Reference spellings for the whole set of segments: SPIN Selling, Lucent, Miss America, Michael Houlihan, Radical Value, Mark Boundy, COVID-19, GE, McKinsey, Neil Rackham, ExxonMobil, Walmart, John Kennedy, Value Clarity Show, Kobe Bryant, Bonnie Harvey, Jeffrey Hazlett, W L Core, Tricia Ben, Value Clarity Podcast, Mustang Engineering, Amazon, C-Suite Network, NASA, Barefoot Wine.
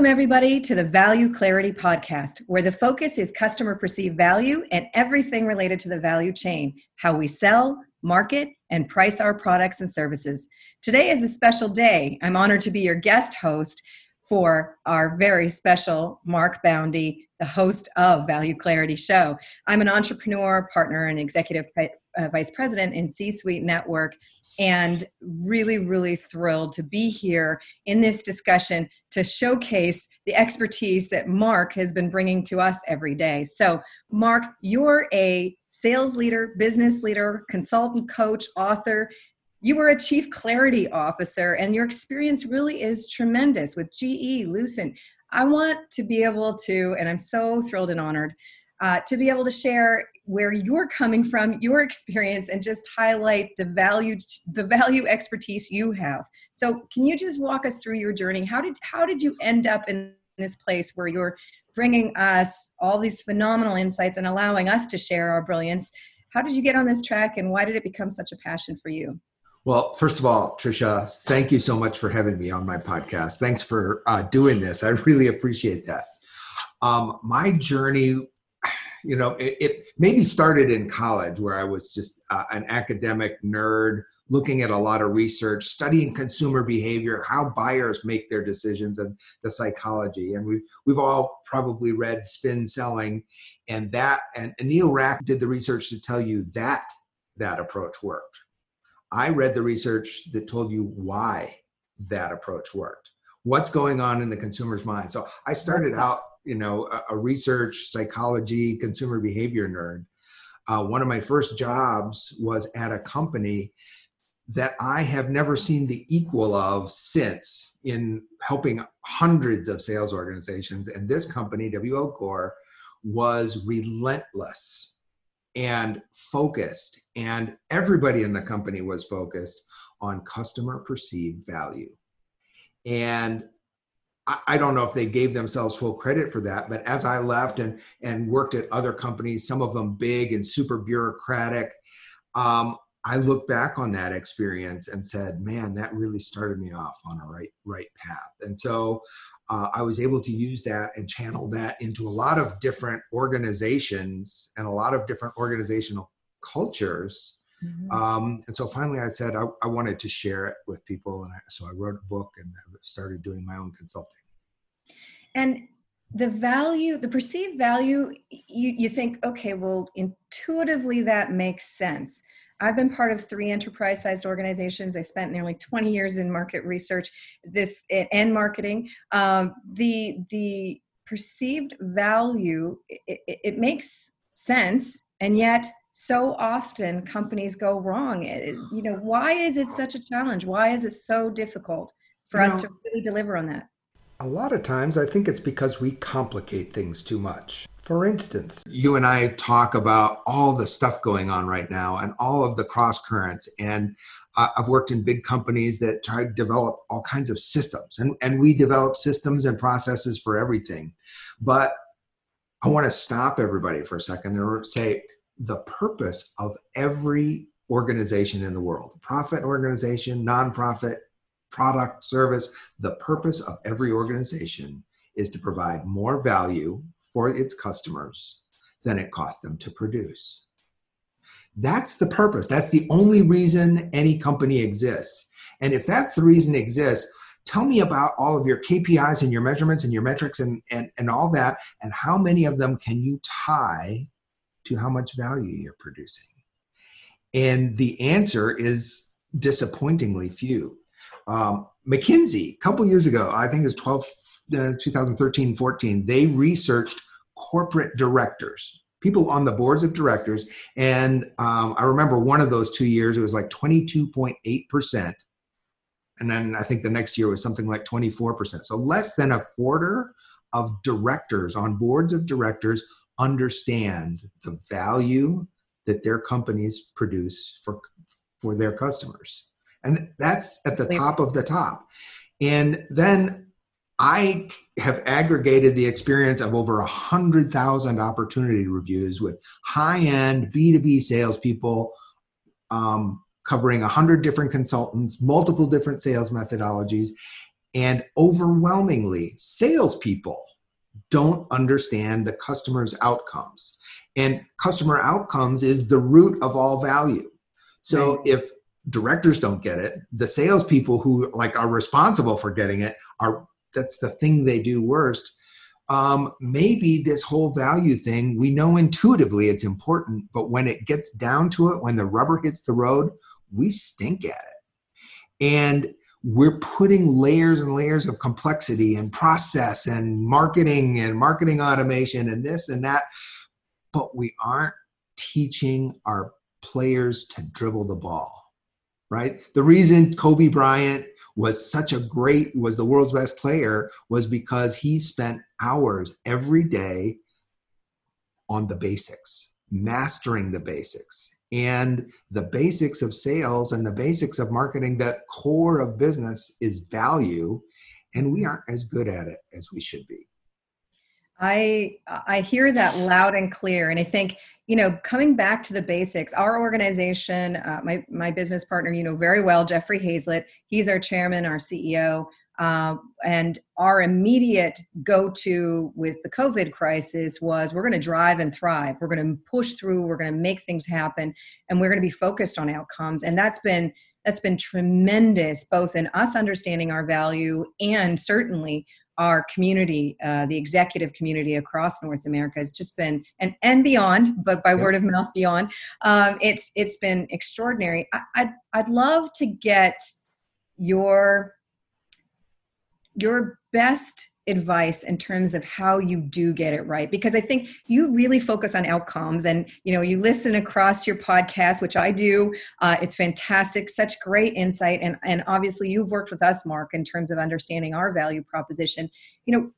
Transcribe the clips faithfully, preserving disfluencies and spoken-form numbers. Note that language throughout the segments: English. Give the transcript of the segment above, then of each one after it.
Welcome everybody to the Value Clarity Podcast, where the focus is customer perceived value and everything related to the value chain, how we sell, market, and price our products and services. Today is a special day. I'm honored to be your guest host for our very special Mark Boundy, the host of Value Clarity Show. I'm an entrepreneur, partner, and executive uh, vice president in C-Suite Network, and really, really thrilled to be here in this discussion to showcase the expertise that Mark has been bringing to us every day. So, Mark, you're a sales leader, business leader, consultant, coach, author. You were a chief clarity officer, and your experience really is tremendous with G E, Lucent. I want to be able to, and I'm so thrilled and honored, uh, to be able to share where you're coming from, your experience, and just highlight the value, the value expertise you have. So can you just walk us through your journey? How did, how did you end up in this place where you're bringing us all these phenomenal insights and allowing us to share our brilliance? How did you get on this track, and why did it become such a passion for you? Well, first of all, Tricia, thank you so much for having me on my podcast. Thanks for uh, doing this. I really appreciate that. Um, my journey, you know, it, it maybe started in college, where I was just uh, an academic nerd, looking at a lot of research, studying consumer behavior, how buyers make their decisions, and the psychology. And we've, we've all probably read SPIN Selling, and that, and, and Neil Rackham did the research to tell you that that approach worked. I read the research that told you why that approach worked. What's going on in the consumer's mind? So I started out, you know, a, a research, psychology, consumer behavior nerd. Uh, one of my first jobs was at a company that I have never seen the equal of since, in helping hundreds of sales organizations. And this company, W L Core, was relentless and focused, and everybody in the company was focused on customer perceived value. And I, I don't know if they gave themselves full credit for that, but as I left and, and worked at other companies, some of them big and super bureaucratic, um, I looked back on that experience and said, man, that really started me off on a right, right path. And so uh, I was able to use that and channel that into a lot of different organizations and a lot of different organizational cultures. Mm-hmm. Um, and so finally I said, I, I wanted to share it with people. And I, so I wrote a book and started doing my own consulting. And the value, the perceived value, you, you think, okay, well, intuitively that makes sense. I've been part of three enterprise-sized organizations. I spent nearly twenty years in market research, this and marketing. Um, the the perceived value, it, it, it makes sense, and yet so often companies go wrong. It, you know, why is it such a challenge? Why is it so difficult for you us know, to really deliver on that? A lot of times, I think it's because we complicate things too much. For instance, you and I talk about all the stuff going on right now and all of the cross currents. And uh, I've worked in big companies that try to develop all kinds of systems. And, and we develop systems and processes for everything. But I want to stop everybody for a second and say the purpose of every organization in the world, profit organization, nonprofit, product, service, the purpose of every organization is to provide more value for its customers than it cost them to produce. That's the purpose. That's the only reason any company exists. And if that's the reason it exists, tell me about all of your K P Is and your measurements and your metrics and, and, and all that, and how many of them can you tie to how much value you're producing? And the answer is disappointingly few. Um, McKinsey, a couple years ago, I think it was twelve, Uh, twenty thirteen, fourteen, they researched corporate directors, people on the boards of directors. And um, I remember one of those two years, it was like twenty-two point eight percent. And then I think the next year was something like twenty-four percent. So less than a quarter of directors on boards of directors understand the value that their companies produce for, for their customers. And that's at the top of the top. And then I have aggregated the experience of over one hundred thousand opportunity reviews with high-end B two B salespeople um, covering one hundred different consultants, multiple different sales methodologies. And overwhelmingly, salespeople don't understand the customer's outcomes. And customer outcomes is the root of all value. So right. if directors don't get it, the salespeople who like are responsible for getting it are, that's the thing they do worst. Um, maybe this whole value thing, we know intuitively it's important, but when it gets down to it, when the rubber hits the road, we stink at it. And we're putting layers and layers of complexity and process and marketing and marketing automation and this and that, but we aren't teaching our players to dribble the ball, right? The reason Kobe Bryant was such a great, was the world's best player was because he spent hours every day on the basics, mastering the basics. And the basics of sales and the basics of marketing, the core of business is value, and we aren't as good at it as we should be. I I hear that loud and clear. And I think, you know, coming back to the basics, our organization, uh, my, my business partner, you know very well, Jeffrey Hazlett, he's our chairman, our C E O, uh, and our immediate go-to with the COVID crisis was we're going to drive and thrive. We're going to push through, we're going to make things happen, and we're going to be focused on outcomes. And that's been that's been tremendous, both in us understanding our value and certainly our community, uh, the executive community across North America has just been, and, and beyond, but by yep. word of mouth beyond, um, it's it's been extraordinary. I, I'd, I'd love to get your, your best advice in terms of how you do get it right, because I think you really focus on outcomes, and you know you listen across your podcast, which I do. Uh, it's fantastic, such great insight, and and obviously you've worked with us, Mark, in terms of understanding our value proposition. You know,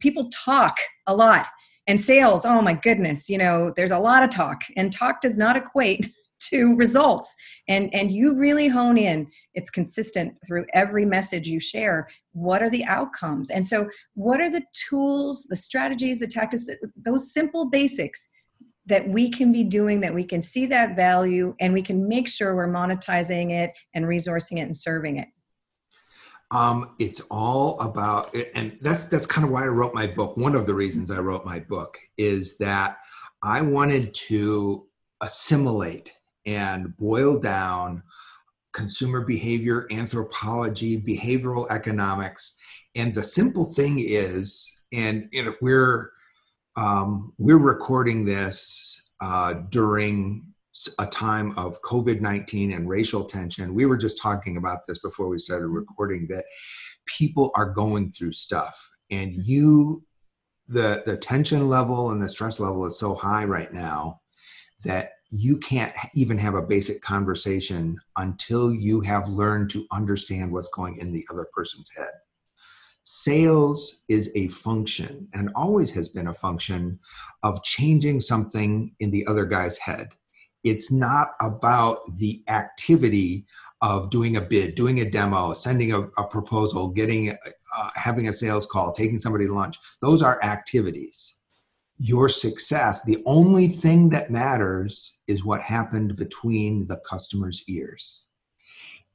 people talk a lot, and sales, oh my goodness, you know, there's a lot of talk, and talk does not equate to results, and and you really hone in. It's consistent through every message you share. What are the outcomes? And so what are the tools, the strategies, the tactics, those simple basics that we can be doing, that we can see that value, and we can make sure we're monetizing it and resourcing it and serving it? Um, it's all about, and that's that's kind of why I wrote my book. One of the reasons I wrote my book is that I wanted to assimilate and boil down consumer behavior, anthropology, behavioral economics. And the simple thing is, and you know, we're um, we're recording this uh, during a time of COVID nineteen and racial tension. We were just talking about this before we started recording, that people are going through stuff. And you, the the tension level and the stress level is so high right now that you can't even have a basic conversation until you have learned to understand what's going in the other person's head. Sales is a function, and always has been a function, of changing something in the other guy's head. It's not about the activity of doing a bid, doing a demo, sending a, a proposal, getting, uh, having a sales call, taking somebody to lunch. Those are activities. Your success, the only thing that matters is what happened between the customer's ears.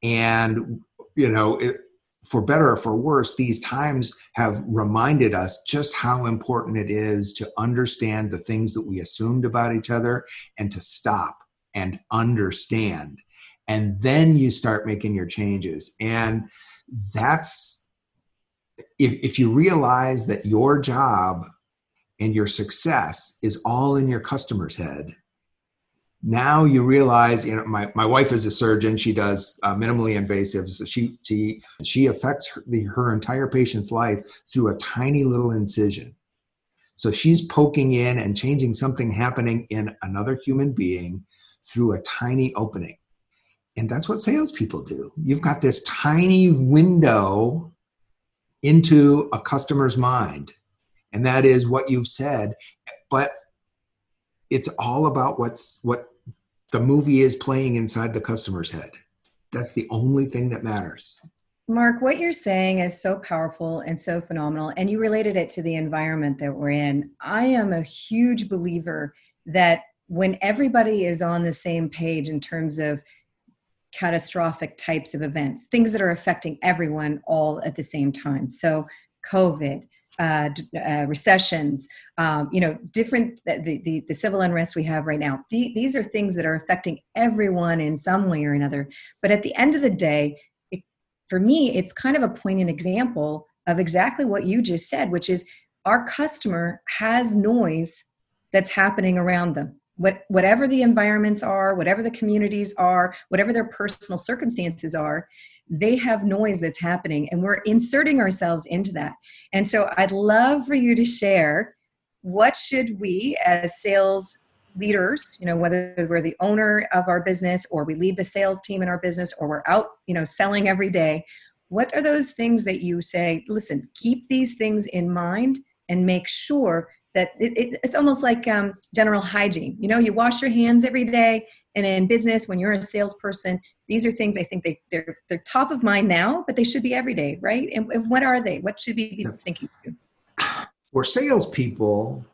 And, you know, it, for better or for worse, these times have reminded us just how important it is to understand the things that we assumed about each other, and to stop and understand. And then you start making your changes. And that's, if, if you realize that your job and your success is all in your customer's head. Now you realize, you know, my, my wife is a surgeon. She does uh, minimally invasive. So she, she, she affects her, the, her entire patient's life through a tiny little incision. So she's poking in and changing something happening in another human being through a tiny opening. And that's what salespeople do. You've got this tiny window into a customer's mind. And that is what you've said, but it's all about what's what the movie is playing inside the customer's head. That's the only thing that matters. Mark, what you're saying is so powerful and so phenomenal, and you related it to the environment that we're in. I am a huge believer that when everybody is on the same page in terms of catastrophic types of events, things that are affecting everyone all at the same time. So COVID, uh, uh, recessions, um, you know, different, the, the, the civil unrest we have right now. The, these are things that are affecting everyone in some way or another. But at the end of the day, it, for me, it's kind of a poignant example of exactly what you just said, which is our customer has noise that's happening around them. What, whatever the environments are, whatever the communities are, whatever their personal circumstances are, they have noise that's happening, and we're inserting ourselves into that. And so I'd love for you to share, what should we as sales leaders, you know, whether we're the owner of our business or we lead the sales team in our business or we're out, you know, selling every day, what are those things that you say, listen, keep these things in mind and make sure that it, it, it's almost like um, general hygiene. You know, you wash your hands every day, and in business, when you're a salesperson, these are things I think they, they're, they're top of mind now, but they should be every day, right? And, and what are they? What should we be thinking? For salespeople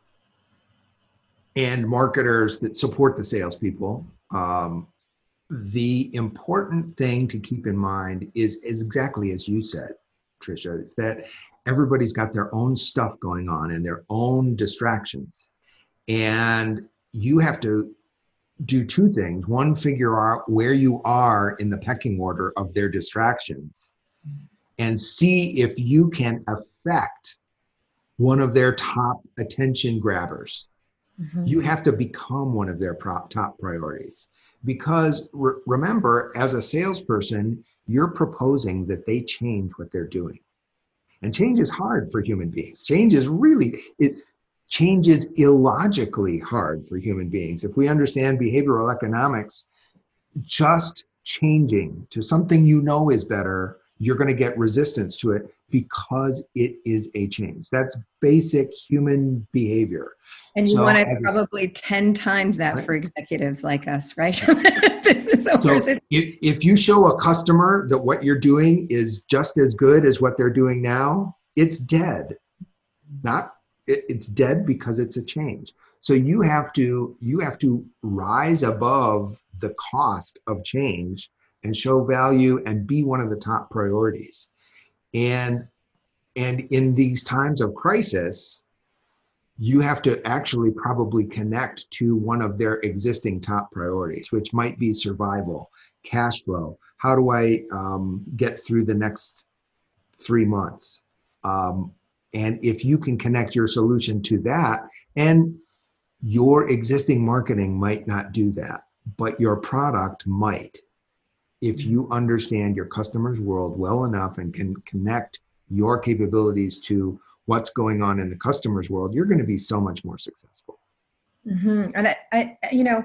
and marketers that support the salespeople, um, the important thing to keep in mind is, is exactly as you said, Tricia, is that everybody's got their own stuff going on and their own distractions. And you have to do two things. One, figure out where you are in the pecking order of their distractions and see if you can affect one of their top attention grabbers. Mm-hmm. You have to become one of their prop, top priorities. Because re- remember, as a salesperson, you're proposing that they change what they're doing. And change is hard for human beings. Change is really, it changes illogically hard for human beings. If we understand behavioral economics, just changing to something you know is better, you're going to get resistance to it because it is a change. That's basic human behavior. And you so want it probably ten times that, right? For executives like us, right? Business owners. So if, if you show a customer that what you're doing is just as good as what they're doing now, it's dead. Not it, it's dead because it's a change. So you have to you have to rise above the cost of change and show value and be one of the top priorities. And, and in these times of crisis, you have to actually probably connect to one of their existing top priorities, which might be survival, cash flow. How do I um, get through the next three months? Um, and if you can connect your solution to that, and your existing marketing might not do that, but your product might. If you understand your customer's world well enough and can connect your capabilities to what's going on in the customer's world, you're going to be so much more successful. Mm-hmm. And I, I, you know,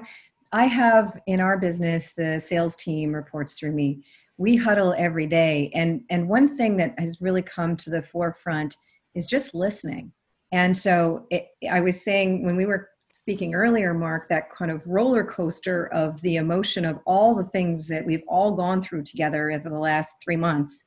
I have in our business, the sales team reports through me. We huddle every day. And, and one thing that has really come to the forefront is just listening. And so it, I was saying when we were speaking earlier, Mark, that kind of roller coaster of the emotion of all the things that we've all gone through together over the last three months,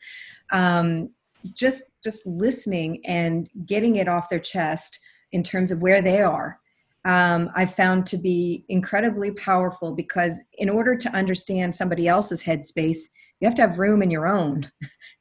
um, just just listening and getting it off their chest in terms of where they are, um, I've found to be incredibly powerful, because in order to understand somebody else's headspace, you have to have room in your own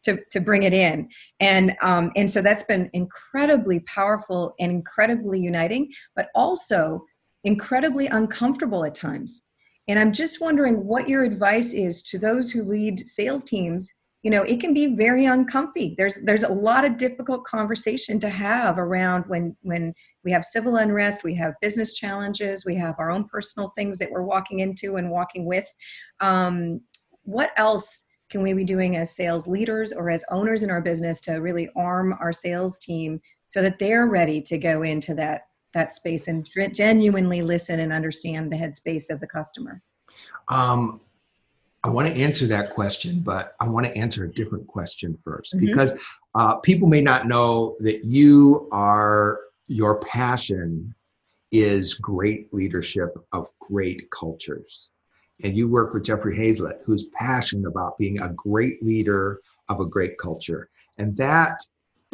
to, to bring it in. And um, and so that's been incredibly powerful and incredibly uniting, but also incredibly uncomfortable at times. And I'm just wondering what your advice is to those who lead sales teams. You know, it can be very uncomfy. There's there's a lot of difficult conversation to have around when when we have civil unrest, we have business challenges, we have our own personal things that we're walking into and walking with. Um, what else can we be doing as sales leaders or as owners in our business to really arm our sales team so that they're ready to go into that, that space and genuinely listen and understand the headspace of the customer? Um, I want to answer that question, but I want to answer a different question first, mm-hmm. because uh, people may not know that you are, your passion is great leadership of great cultures. And you work with Jeffrey Hazlett, who's passionate about being a great leader of a great culture. And that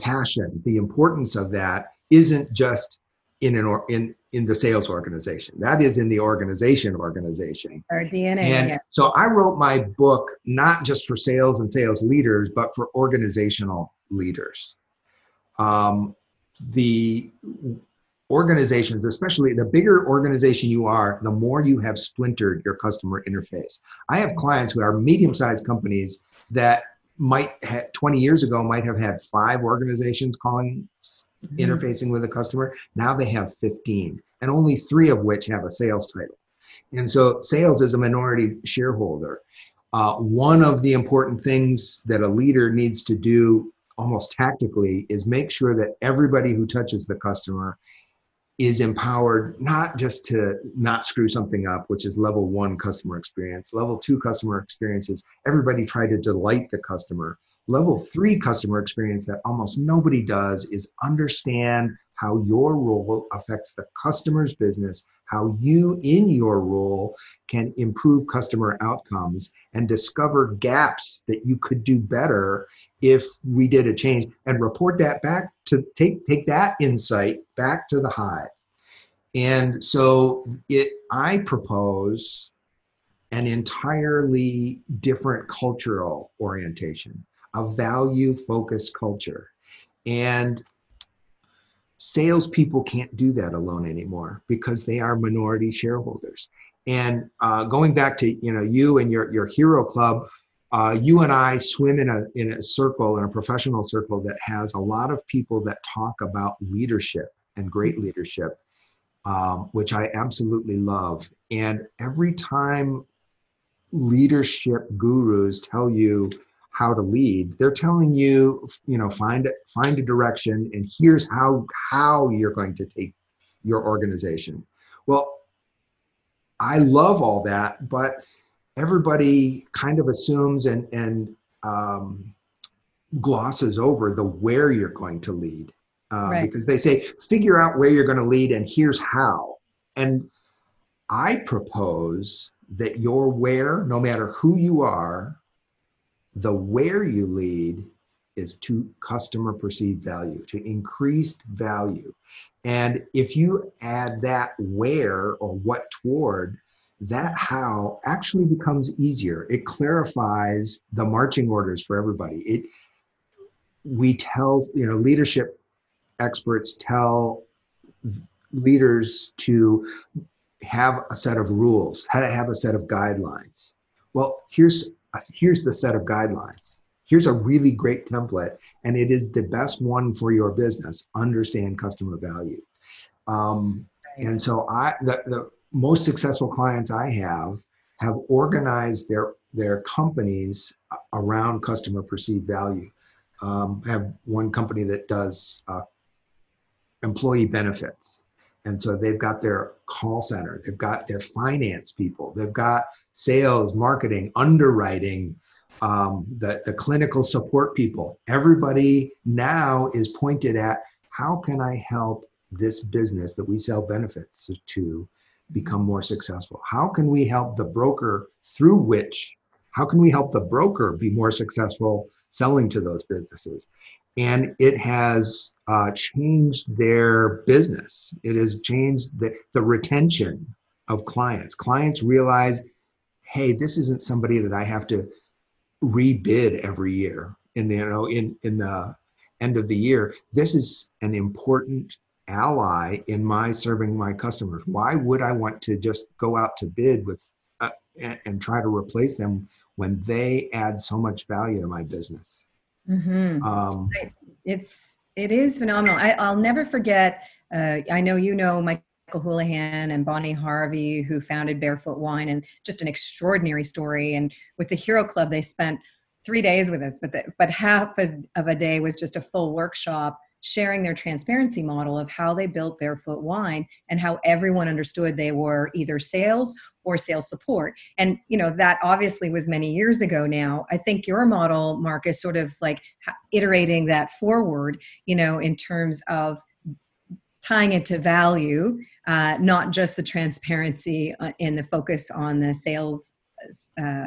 passion, the importance of that, isn't just in an or, in in the sales organization. That is in the organization organization. Our D N A. And yeah. So I wrote my book not just for sales and sales leaders, but for organizational leaders. Um, the organizations, especially the bigger organization you are, the more you have splintered your customer interface. I have clients who are medium-sized companies that might have, twenty years ago, might have had five organizations calling, mm-hmm. interfacing with a customer. Now they have fifteen, and only three of which have a sales title. And so sales is a minority shareholder. Uh, one of the important things that a leader needs to do almost tactically is make sure that everybody who touches the customer is empowered, not just to not screw something up, which is level one customer experience. Level two customer experience is everybody try to delight the customer. Level three customer experience that almost nobody does is understand how your role affects the customer's business, how you in your role can improve customer outcomes and discover gaps that you could do better if we did a change, and report that back to take, take that insight back to the hive. And so it, I propose an entirely different cultural orientation, a value-focused culture. And salespeople can't do that alone anymore because they are minority shareholders. And uh, going back to you know you and your your hero club, uh, you and I swim in a in a circle in a professional circle that has a lot of people that talk about leadership and great leadership, um, which I absolutely love. And every time leadership gurus tell you how to lead, they're telling you, you know, find find a direction, and here's how how you're going to take your organization. Well, I love all that, but everybody kind of assumes and and um, glosses over the where you're going to lead, uh, right. because they say figure out where you're going to lead, and here's how. And I propose that your where, no matter who you are, the where you lead is to customer perceived value, to increased value. And if you add that where or what toward, that how actually becomes easier. It clarifies the marching orders for everybody. It, we tell, you know, leadership experts tell leaders to have a set of rules, how to have a set of guidelines. Well, here's Here's the set of guidelines. Here's a really great template, and it is the best one for your business. Understand customer value. Um, and so I, the, the most successful clients I have have organized their, their companies around customer perceived value. Um, I have one company that does uh, employee benefits. And so they've got their call center, they've got their finance people, they've got sales, marketing, underwriting, um, the, the clinical support people. Everybody now is pointed at how can I help this business that we sell benefits to become more successful? How can we help the broker through which, how can we help the broker be more successful selling to those businesses? And it has uh, changed their business. It has changed the, the retention of clients. Clients realize, hey, this isn't somebody that I have to rebid every year in the, you know, in, in the end of the year. This is an important ally in my serving my customers. Why would I want to just go out to bid with uh, and, and try to replace them when they add so much value to my business? Mm-hmm. Um, I, it's it is phenomenal. I, I'll never forget. Uh, I know you know Michael Houlihan and Bonnie Harvey, who founded Barefoot Wine, and just an extraordinary story. And with the Hero Club, they spent three days with us, but the, but half a, of a day was just a full workshop sharing their transparency model of how they built Barefoot Wine and how everyone understood they were either sales or sales support. And, you know, that obviously was many years ago now. I think your model, Mark, is sort of like iterating that forward, you know, in terms of tying it to value, uh, not just the transparency and the focus on the sales uh,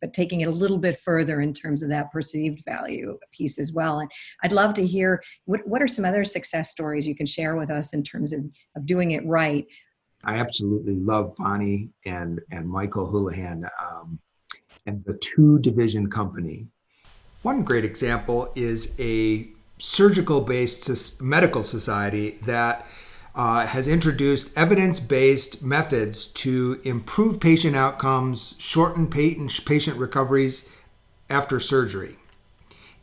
but taking it a little bit further in terms of that perceived value piece as well. And I'd love to hear, what, what are some other success stories you can share with us in terms of, of doing it right? I absolutely love Bonnie and, and Michael Houlihan um, and the two-division company. One great example is a surgical-based medical society that uh, has introduced evidence-based methods to improve patient outcomes, shorten patient recoveries after surgery.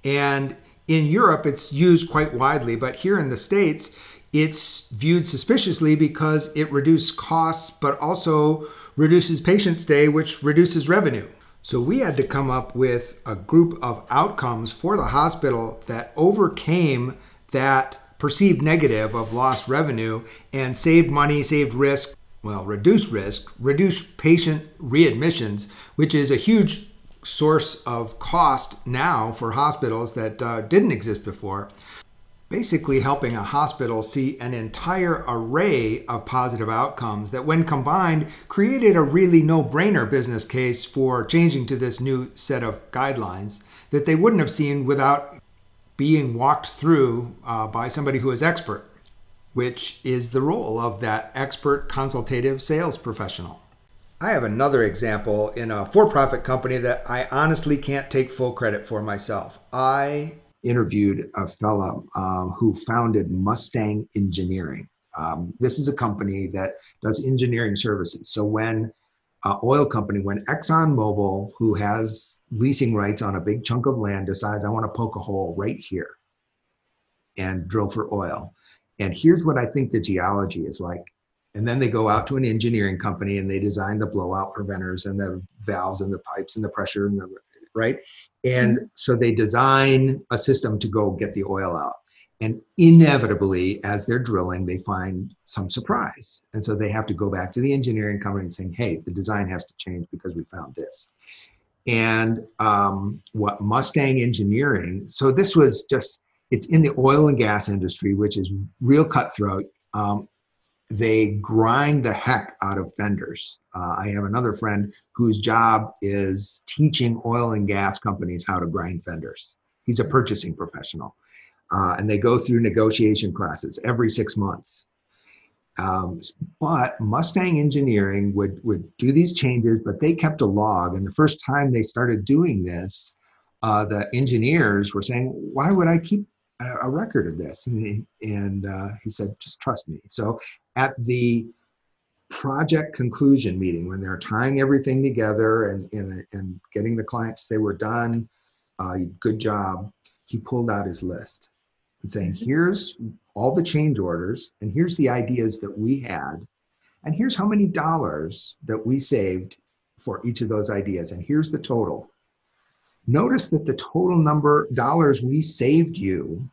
And in Europe, it's used quite widely, but here in the States, it's viewed suspiciously because it reduces costs, but also reduces patient stay, which reduces revenue. So we had to come up with a group of outcomes for the hospital that overcame that perceived negative of lost revenue and saved money, saved risk, well, reduced risk, reduced patient readmissions, which is a huge source of cost now for hospitals that uh, didn't exist before. Basically helping a hospital see an entire array of positive outcomes that, when combined, created a really no-brainer business case for changing to this new set of guidelines that they wouldn't have seen without being walked through uh, by somebody who is expert, which is the role of that expert consultative sales professional. I have another example in a for-profit company that I honestly can't take full credit for myself. I interviewed a fellow um, who founded Mustang Engineering. Um, this is a company that does engineering services. So when an uh, oil company, when ExxonMobil, who has leasing rights on a big chunk of land, decides, I want to poke a hole right here and drill for oil. And here's what I think the geology is like. And then they go out to an engineering company and they design the blowout preventers and the valves and the pipes and the pressure and the right? And so they design a system to go get the oil out. And inevitably, as they're drilling, they find some surprise. And so they have to go back to the engineering company and saying, hey, the design has to change because we found this. And um, what Mustang Engineering, so this was just, it's in the oil and gas industry, which is real cutthroat. Um, they grind the heck out of vendors. Uh, I have another friend whose job is teaching oil and gas companies how to grind vendors. He's a purchasing professional. Uh, and they go through negotiation classes every six months. Um, but Mustang Engineering would, would do these changes, but they kept a log. And the first time they started doing this, uh, the engineers were saying, why would I keep a record of this? And he, and, uh, he said, just trust me. So at the project conclusion meeting, when they're tying everything together and, and, and getting the client to say, we're done, uh, good job, he pulled out his list and saying, here's all the change orders, and here's the ideas that we had, and here's how many dollars that we saved for each of those ideas, and here's the total. Notice that the total number of dollars we saved you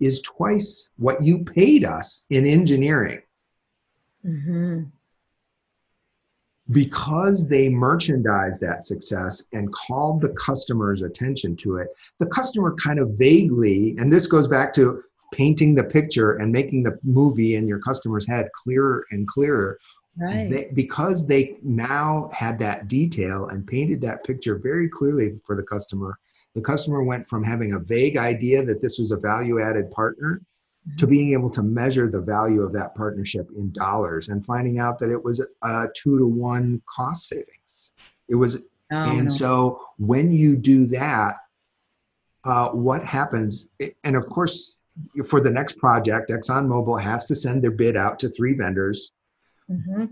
is twice what you paid us in engineering. Mm-hmm. Because they merchandised that success and called the customer's attention to it, the customer kind of vaguely, and this goes back to painting the picture and making the movie in your customer's head clearer and clearer. Right. They, because they now had that detail and painted that picture very clearly for the customer, the customer went from having a vague idea that this was a value-added partner to being able to measure the value of that partnership in dollars and finding out that it was a two-to-one cost savings. It was, oh, and no. So when you do that, uh, what happens? And of course, for the next project, ExxonMobil has to send their bid out to three vendors. Mm-hmm.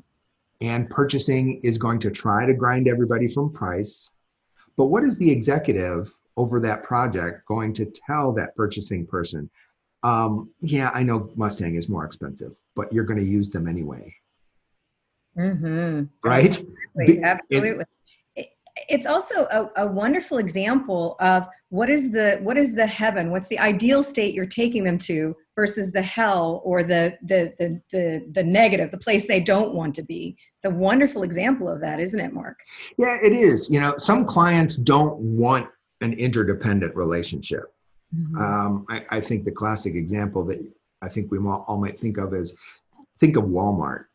And purchasing is going to try to grind everybody from price. But what is the executive over that project going to tell that purchasing person? Um, yeah, I know Mustang is more expensive, but you're going to use them anyway. Mm-hmm. Right? Absolutely. Absolutely. It, it's also a, a wonderful example of what is the what is the heaven, what's the ideal state you're taking them to versus the hell or the the the the, the negative, the place they don't want to be. It's a wonderful example of that, isn't it, Mark? Yeah, it is. You know, some clients don't want an interdependent relationship. Mm-hmm. Um, I, I think the classic example that I think we all might think of is, think of Walmart.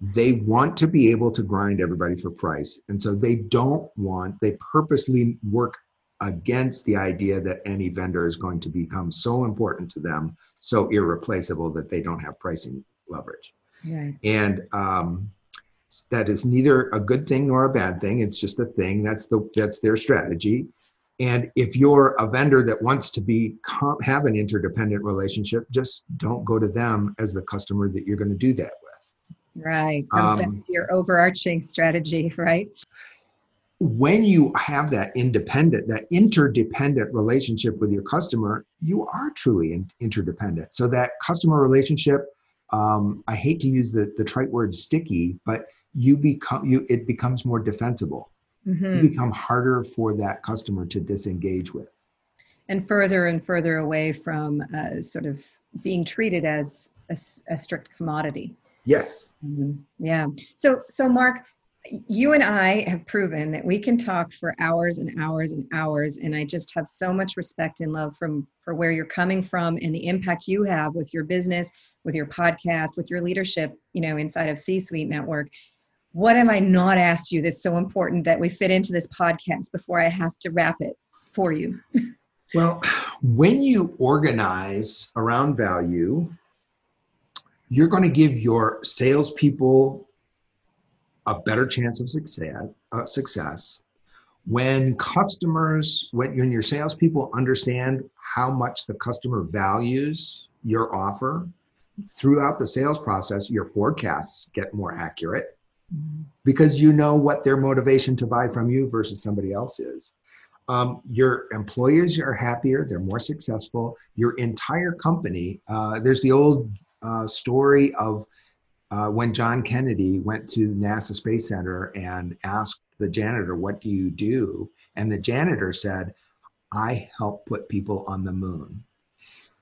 They want to be able to grind everybody for price. And so they don't want, they purposely work against the idea that any vendor is going to become so important to them, so irreplaceable that they don't have pricing leverage. Right. And um, that is neither a good thing nor a bad thing. It's just a thing. That's the that's their strategy. And if you're a vendor that wants to be have an interdependent relationship, just don't go to them as the customer that you're going to do that with. Right. Comes um, back to your overarching strategy, right? When you have that independent, that interdependent relationship with your customer, you are truly in, interdependent. So that customer relationship, um, I hate to use the, the trite word sticky, but you become you it becomes more defensible. Mm-hmm. You become harder for that customer to disengage with. And further and further away from uh, sort of being treated as a, a strict commodity. Yes. Mm-hmm. Yeah. So, so Mark, you and I have proven that we can talk for hours and hours and hours, and I just have so much respect and love from for where you're coming from and the impact you have with your business, with your podcast, with your leadership, you know, inside of C-Suite Network. What have I not asked you that's so important that we fit into this podcast before I have to wrap it for you? Well, when you organize around value, you're going to give your salespeople a better chance of success, uh, success. When customers, when, when your salespeople understand how much the customer values your offer, throughout the sales process, your forecasts get more accurate because you know what their motivation to buy from you versus somebody else is. Um, your employees are happier, they're more successful. Your entire company, uh, there's the old uh, story of Uh, when John Kennedy went to NASA Space Center and asked the janitor, what do you do? And the janitor said, I help put people on the moon.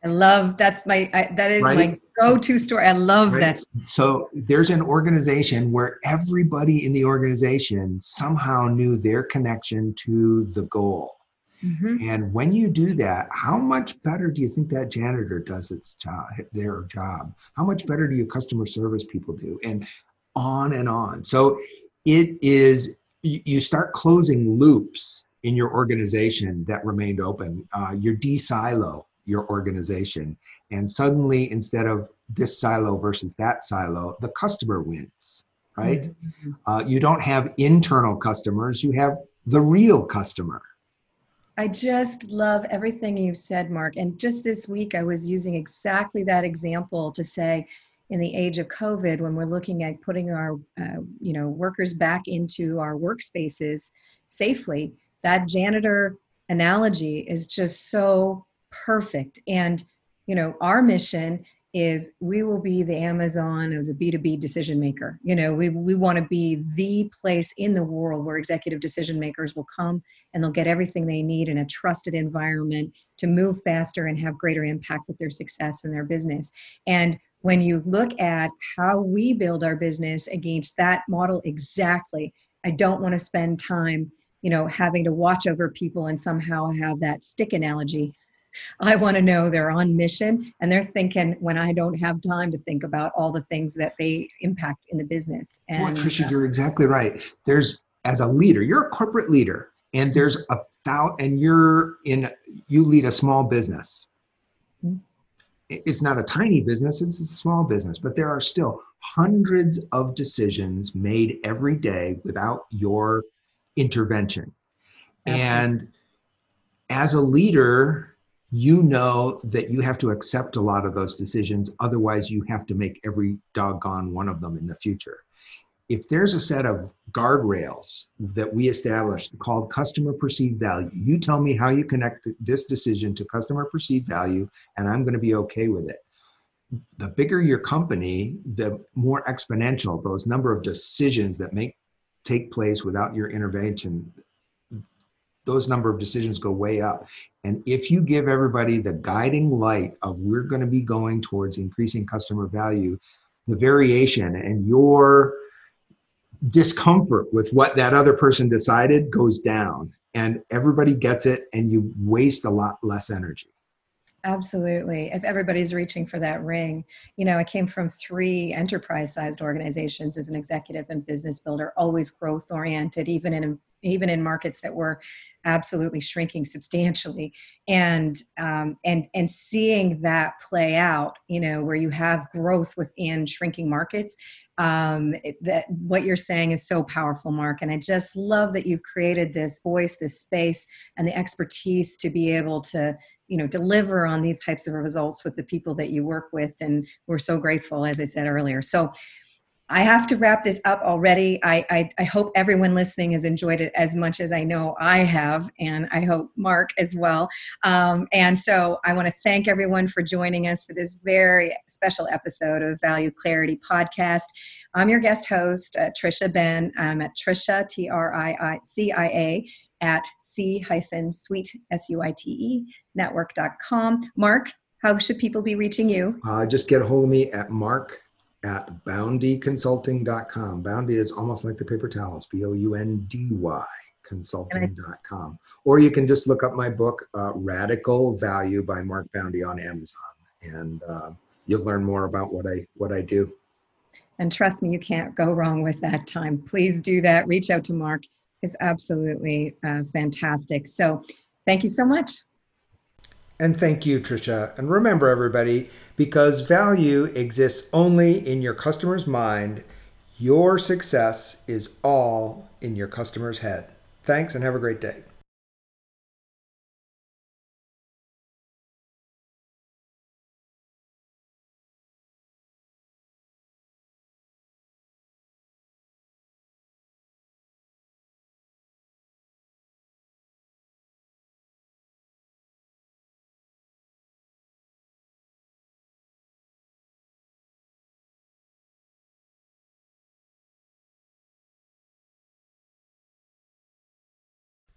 I love, that's my, I, that is right? my go-to story. I love right? that. So there's an organization where everybody in the organization somehow knew their connection to the goal. Mm-hmm. And when you do that, how much better do you think that janitor does its job, their job? How much better do your customer service people do? And on and on. So it is, you start closing loops in your organization that remained open. Uh, you de-silo your organization. And suddenly, instead of this silo versus that silo, the customer wins, right? Mm-hmm. Uh, you don't have internal customers. You have the real customer. I just love everything you've said, Mark. And just this week, I was using exactly that example to say, in the age of COVID, when we're looking at putting our, uh, you know, workers back into our workspaces safely, that janitor analogy is just so perfect. And, you know, our mission is we will be the Amazon of the B two B decision maker. You know, we, we want to be the place in the world where executive decision makers will come and they'll get everything they need in a trusted environment to move faster and have greater impact with their success in their business. And when you look at how we build our business against that model exactly, I don't want to spend time, you know, having to watch over people and somehow have that stick analogy. I want to know they're on mission and they're thinking when I don't have time to think about all the things that they impact in the business. And well, Tricia, uh, you're exactly right. There's, as a leader, you're a corporate leader and there's a thousand, and you're in, you lead a small business. Mm-hmm. It's not a tiny business, it's a small business, but there are still hundreds of decisions made every day without your intervention. Absolutely. And as a leader, you know that you have to accept a lot of those decisions. Otherwise, you have to make every doggone one of them in the future. If there's a set of guardrails that we established called customer perceived value, you tell me how you connect this decision to customer perceived value, and I'm going to be okay with it. The bigger your company, the more exponential those number of decisions that make take place without your intervention. Those number of decisions go way up. And if you give everybody the guiding light of we're going to be going towards increasing customer value, the variation and your discomfort with what that other person decided goes down and everybody gets it and you waste a lot less energy. Absolutely. If everybody's reaching for that ring, you know, I came from three enterprise-sized organizations as an executive and business builder, always growth-oriented, even in even in markets that were absolutely shrinking substantially, and um, and and seeing that play out, you know, where you have growth within shrinking markets. Um, that what you're saying is so powerful, Mark. And I just love that you've created this voice, this space, and the expertise to be able to, you know, deliver on these types of results with the people that you work with. And we're so grateful, as I said earlier. So I have to wrap this up already. I, I, I hope everyone listening has enjoyed it as much as I know I have, and I hope Mark as well. Um, and so I want to thank everyone for joining us for this very special episode of Value Clarity Podcast. I'm your guest host, uh, Tricia Ben. I'm at Tricia, T R I I C I A, at C-Suite, S U I T E, network dot com. Mark, how should people be reaching you? Uh, just get a hold of me at Mark at boundy consulting dot com. Boundy is almost like the paper towels, B O U N D Y, consulting dot com. Or you can just look up my book, uh, Radical Value by Mark Boundy on Amazon, and uh, you'll learn more about what I what I do. And trust me, you can't go wrong with that time. Please do that. Reach out to Mark. It's absolutely uh, fantastic. So thank you so much. And thank you, Tricia. And remember, everybody, because value exists only in your customer's mind, your success is all in your customer's head. Thanks, and have a great day.